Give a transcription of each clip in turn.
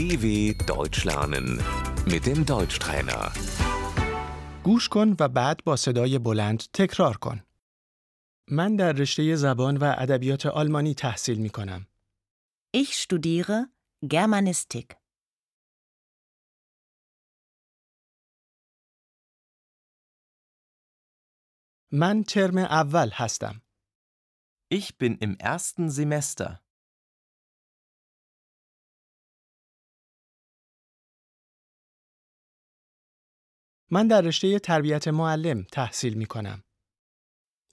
DW Deutsch lernen mit dem Deutschtrainer. گوش کن و بعد با صدای بلند تکرار کن. من در رشته زبان و ادبیات آلمانی تحصیل می کنم. Ich studiere Germanistik. من ترم اول هستم. Ich bin im ersten Semester. من در رشته تربیت معلم تحصیل می کنم.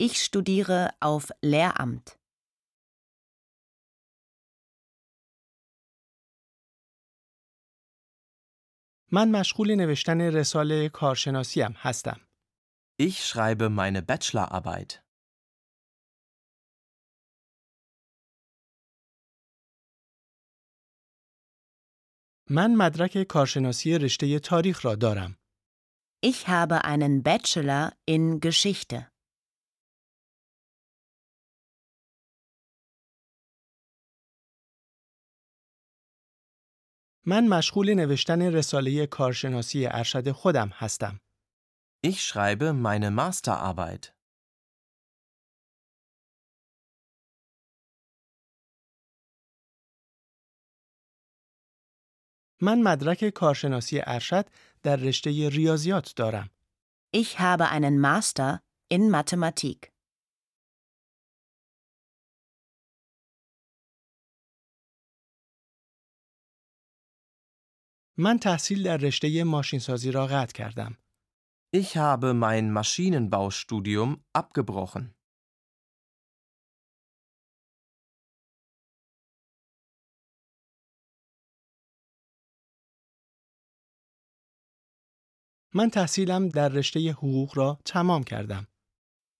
Ich studiere auf Lehramt. من مشغول نوشتن رساله کارشناسیم هستم. Ich schreibe meine Bachelorarbeit. من مدرک کارشناسی رشته تاریخ را دارم. Ich habe einen Bachelor in Geschichte. من مشغول نوشتن رساله کارشناسی ارشد خودم هستم. Ich schreibe meine Masterarbeit. من مدرک کارشناسی ارشد در رشته ریاضیات دارم. Ich habe einen Master in Mathematik. من تحصیل در رشته ماشینسازی را قطع کردم. Ich habe mein Maschinenbaustudium abgebrochen. من تحصیلم در رشته حقوق را تمام کردم.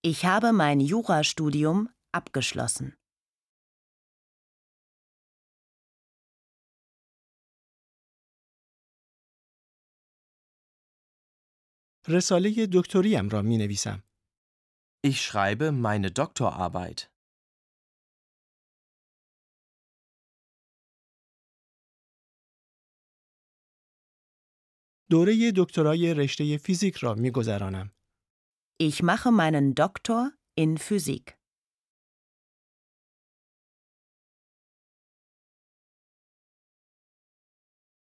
Ich habe mein Jurastudium abgeschlossen. رساله دکتریم را می نویسم. Ich schreibe meine Doktorarbeit. دوره دکترای رشته فیزیک را می گذرانم. Ich mache meinen Doktor in Physik.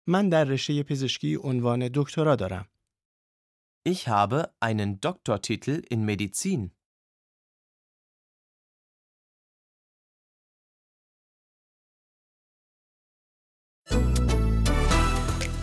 من در رشته پزشکی عنوان دکترا دارم. Ich habe einen Doktortitel in Medizin.